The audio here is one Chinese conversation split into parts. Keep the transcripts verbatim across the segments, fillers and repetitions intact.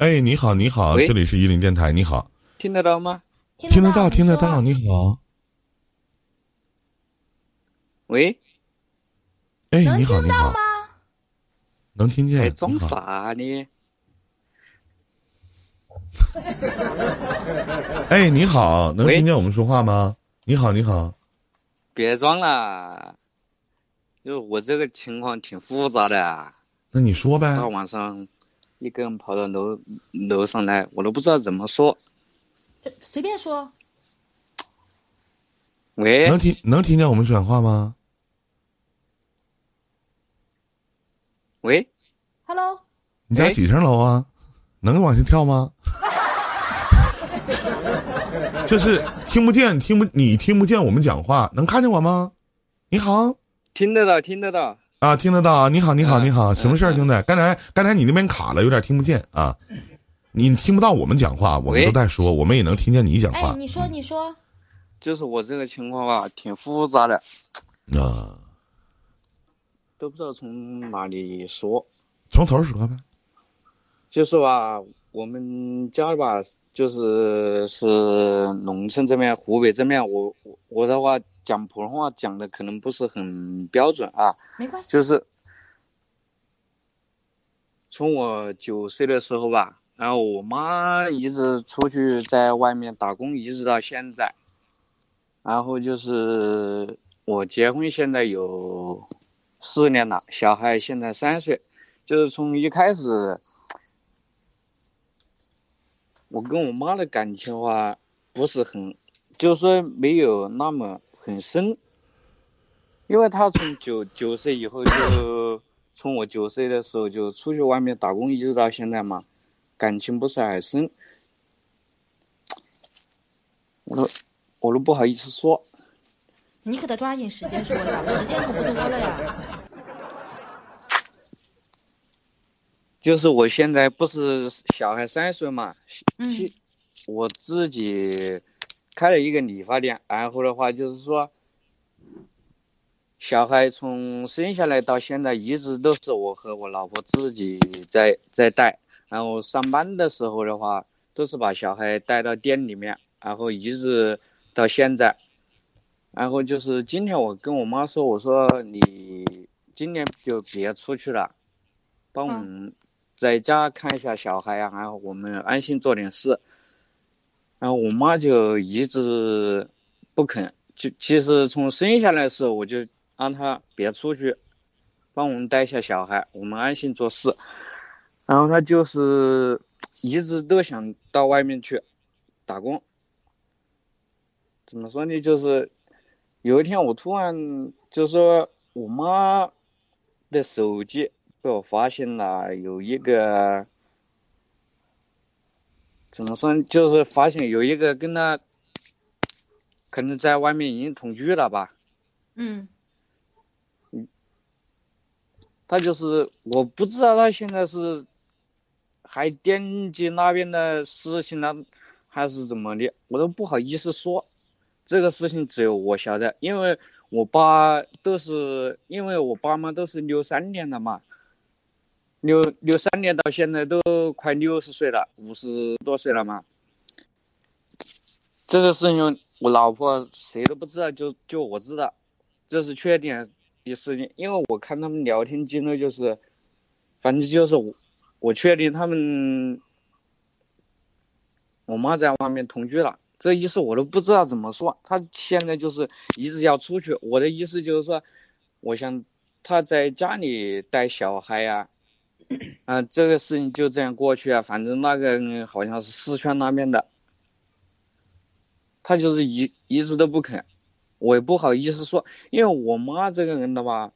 哎，你好，你好，这里是伊林电台，你好，听得到吗？听得到，听得到，你好。喂，哎，你好，你好，能听见？哎，装傻呢。哎，你好，能听见我们说话吗？你好，你好。别装了，就我这个情况挺复杂的啊。那你说呗。到晚上，一个人跑到楼楼上来，我都不知道怎么说。随便说。喂，能听能听见我们讲话吗？喂 ，Hello， 你家几层楼啊？能往下跳吗？就是听不见，听不你听不见我们讲话，能看见我吗？你好，听得到，听得到啊，听得到啊！你好，你好，你好，什么事儿，兄弟？刚才刚才你那边卡了，有点听不见啊，你听不到我们讲话，我们都在说，我们也能听见你讲话。哎，你说，你说，就是我这个情况吧，挺复杂的啊，都不知道从哪里说，从头说呗。就是吧，我们家吧，就是是农村这边，湖北这边，我我我的话讲普通话讲的可能不是很标准啊，没关系。就是从我九岁的时候吧，然后我妈一直出去在外面打工，一直到现在，然后就是我结婚现在有四年了，小孩现在三岁，就是从一开始。我跟我妈的感情的话不是很，就是说没有那么很深，因为她从九九岁以后就从我九岁的时候就出去外面打工，一直到现在嘛，感情不是很深，我都我都不好意思说。你可得抓紧时间说呀，时间可不多了呀。就是我现在不是小孩三岁嘛，嗯，我自己开了一个理发店，然后的话就是说，小孩从生下来到现在一直都是我和我老婆自己在在带，然后上班的时候的话都是把小孩带到店里面，然后一直到现在，然后就是今天我跟我妈说，我说你今天就别出去了，帮我们在家看一下小孩啊，然后我们安心做点事。然后我妈就一直不肯，就其实从生下来的时候我就让她别出去，帮我们带一下小孩，我们安心做事。然后她就是一直都想到外面去打工。怎么说呢？就是有一天我突然就说我妈的手机。被我发现了有一个，怎么说，就是发现有一个跟他可能在外面已经同居了吧，嗯，他就是我不知道他现在是还惦记那边的事情呢，还是怎么的，我都不好意思说，这个事情只有我晓得，因为我爸都是因为我爸妈都是六三年的嘛。六六三年到现在都快六十岁了，五十多岁了嘛。这个事情我老婆谁都不知道，就就我知道，这是缺点一事情。因为我看他们聊天记录，就是，反正就是我，我确定他们，我妈在外面同居了。这意思我都不知道怎么说。她现在就是一直要出去。我的意思就是说，我想她在家里带小孩呀、啊。啊、呃，这个事情就这样过去啊，反正那个人好像是四川那边的，他就是一一直都不肯，我也不好意思说，因为我妈这个人的话，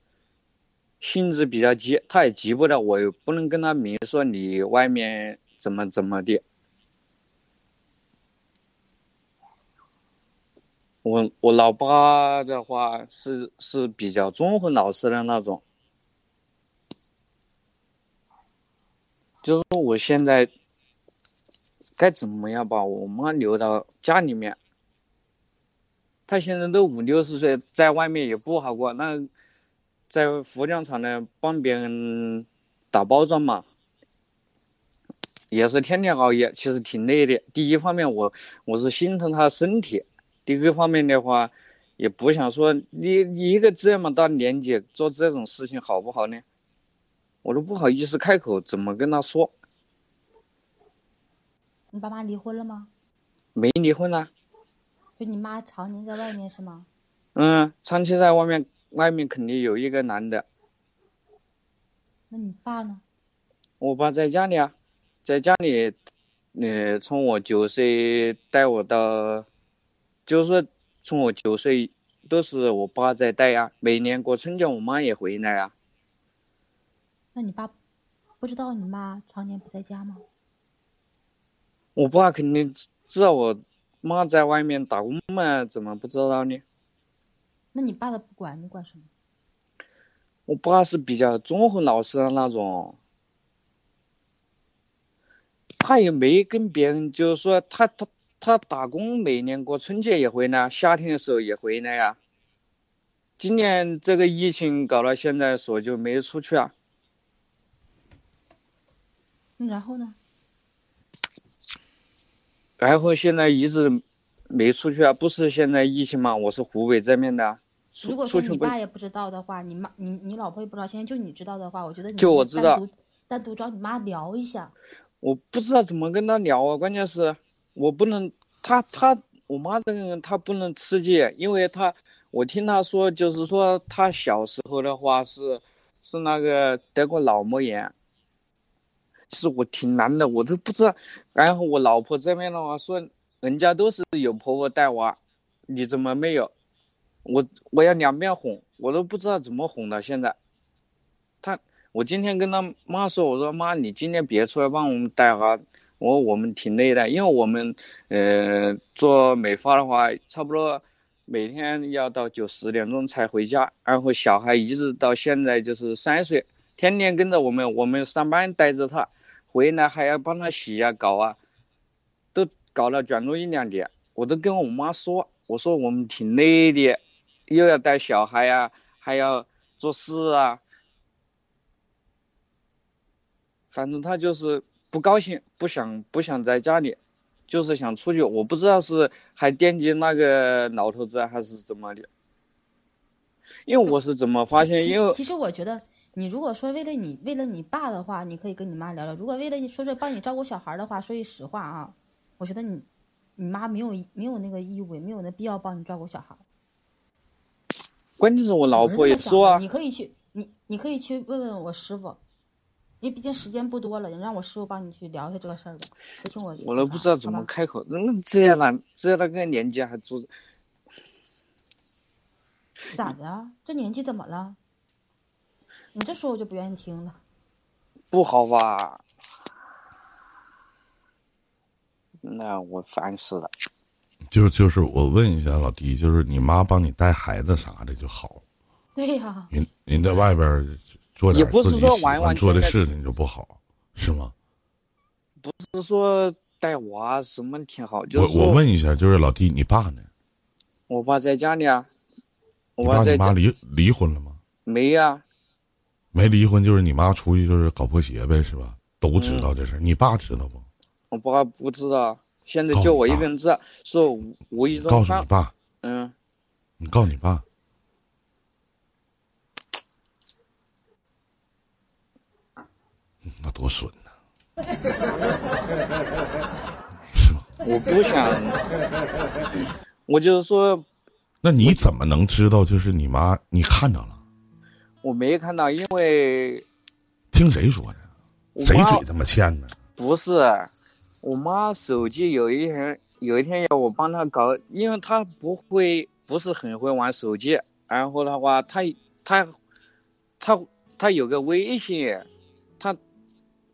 性子比较急，她也急不了，我也不能跟她明说你外面怎么怎么的，我我老爸的话是是比较忠厚老实的那种。就是我现在该怎么样把我妈留到家里面，她现在都五六十岁，在外面也不好过，那在服装厂呢帮别人打包装嘛，也是天天熬夜，其实挺累的。第一方面我我是心疼他身体，第二方面的话也不想说你你一个这么大年纪做这种事情好不好呢，我都不好意思开口怎么跟他说。你爸妈离婚了吗？没离婚啊。就你妈常年在外面是吗？嗯，长期在外面，外面肯定有一个男的。那你爸呢？我爸在家里啊，在家里，呃，从我九岁带我到，就是说从我九岁都是我爸在带啊，每年过春节我妈也回来啊。那你爸不知道你妈常年不在家吗？我爸肯定知道我妈在外面打工嘛，怎么不知道呢？那你爸的不管你管什么？我爸是比较忠厚老实的那种，他也没跟别人，就是说他他他打工，每年过春节也回来，夏天的时候也回来呀、啊。今年这个疫情搞到现在，所以就没出去啊。然后呢？然后现在一直没出去啊，不是现在疫情嘛，我是湖北这边的、啊。如果说你爸也不知道的话，你妈你你老婆也不知道，现在就你知道的话，我觉得你就我知道单独，单独找你妈聊一下。我不知道怎么跟她聊啊，关键是我不能，她她我妈这个人她不能刺激，因为她我听她说就是说她小时候的话是是那个得过脑膜炎。是我挺难的，我都不知道。然后我老婆这边的话说，人家都是有婆婆带娃，你怎么没有？我我要两边哄，我都不知道怎么哄的。现在，他我今天跟他妈说，我说妈，你今天别出来帮我们带娃，我我们挺累的，因为我们呃做美发的话，差不多每天要到九十点钟才回家，然后小孩一直到现在就是三岁，天天跟着我们，我们上班带着他。回来还要帮他洗啊搞啊，都搞到转入一两点，我都跟我妈说，我说我们挺累的，又要带小孩啊，还要做事啊，反正他就是不高兴，不想不想在家里，就是想出去，我不知道是还惦记那个老头子还是怎么的，因为我是怎么发现，因为其实我觉得。你如果说为了你为了你爸的话，你可以跟你妈聊聊。如果为了你说是帮你照顾小孩的话，说句实话啊，我觉得你你妈没有没有那个义务，也没有那必要帮你照顾小孩。关键是我老婆也说啊，你可以去你你可以去问问我师傅，因为毕竟时间不多了，你让我师傅帮你去聊一下这个事儿吧。听我我都不知道怎么开口，那这样了，这那个年纪还做咋的啊？这年纪怎么了？你这说我就不愿意听了，不好吧？那我烦死了。就就是我问一下老弟，就是你妈帮你带孩子啥的就好。对呀、啊。您您在外边做点自己喜欢做的事情就不好，是吗？不是说带娃什么挺好，就是我我问一下，就是老弟，你爸呢？我爸在家里啊。我爸在你爸你妈离离婚了吗？没呀、啊。没离婚，就是你妈出去就是搞破鞋呗，是吧？都知道这事、嗯、你爸知道不？我爸不知道，现在就我一个人知道，是无意中告诉你爸。嗯，你告诉你爸。那多损呢、啊！是吗？我不想，我就是说。那你怎么能知道？就是你妈，你看着了。我没看到，因为听谁说的？谁嘴这么欠呢？不是，我妈手机有一天有一天要我帮她搞，因为她不会，不是很会玩手机。然后的话，她她她她有个微信，她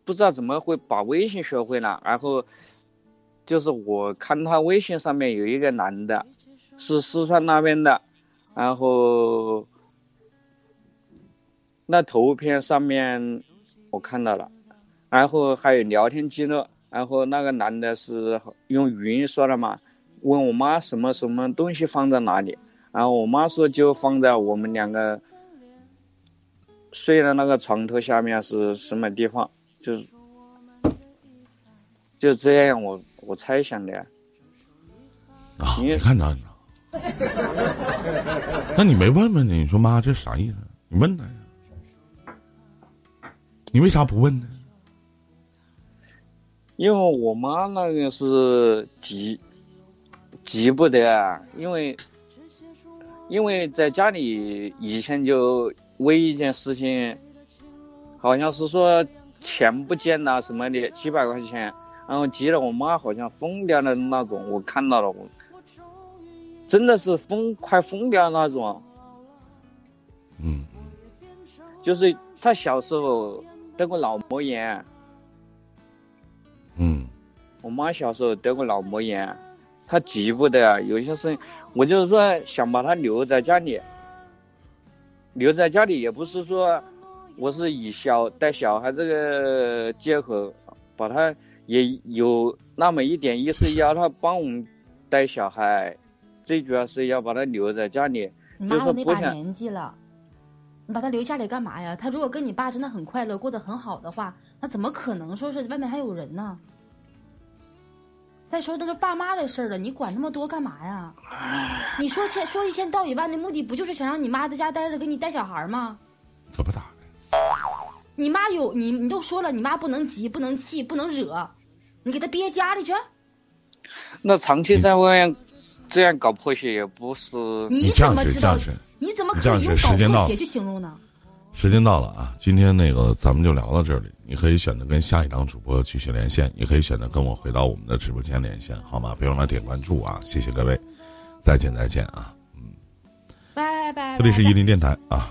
不知道怎么会把微信学会了。然后就是我看她微信上面有一个男的，是四川那边的，然后。那图片上面我看到了，然后还有聊天记录，然后那个男的是用语音说的嘛，问我妈什么什么东西放在哪里，然后我妈说就放在我们两个睡的那个床头下面是什么地方，就是就这样我我猜想的呀。啊，你看他，那你没问问呢？你说妈这啥意思？你问他呀？你为啥不问呢？因为我妈那个是急急不得啊，因为因为在家里以前就为一件事情，好像是说钱不见了什么的，几百块钱，然后急了，我妈好像疯掉了那种，我看到了，我真的是疯，快疯掉那种。嗯，就是她小时候得过脑膜炎。嗯，我妈小时候得过脑膜炎，她急不得，有些事情我就是说想把她留在家里，留在家里也不是说我是以小带小孩这个借口把她。也有那么一点意思，要他帮我们带小孩，最主要是要把他留在家里。妈有那把年纪了，你把他留家里干嘛呀？他如果跟你爸真的很快乐，过得很好的话，那怎么可能说是外面还有人呢？再说这是爸妈的事了，你管那么多干嘛呀？你说千说一千道一万的目的，不就是想让你妈在家待着给你带小孩吗？可不咋的，你妈有你，你都说了，你妈不能急，不能气，不能惹。你给他憋家里去，那长期在外面这样搞破鞋也不是。你怎么知道？你怎么可以用搞破鞋去形容呢？时间到了啊！今天那个咱们就聊到这里。你可以选择跟下一档主播继续连线，也可以选择跟我回到我们的直播间连线，好吗？别忘了点关注啊！谢谢各位，再见再见啊！嗯，拜拜。这里是伊林电台啊。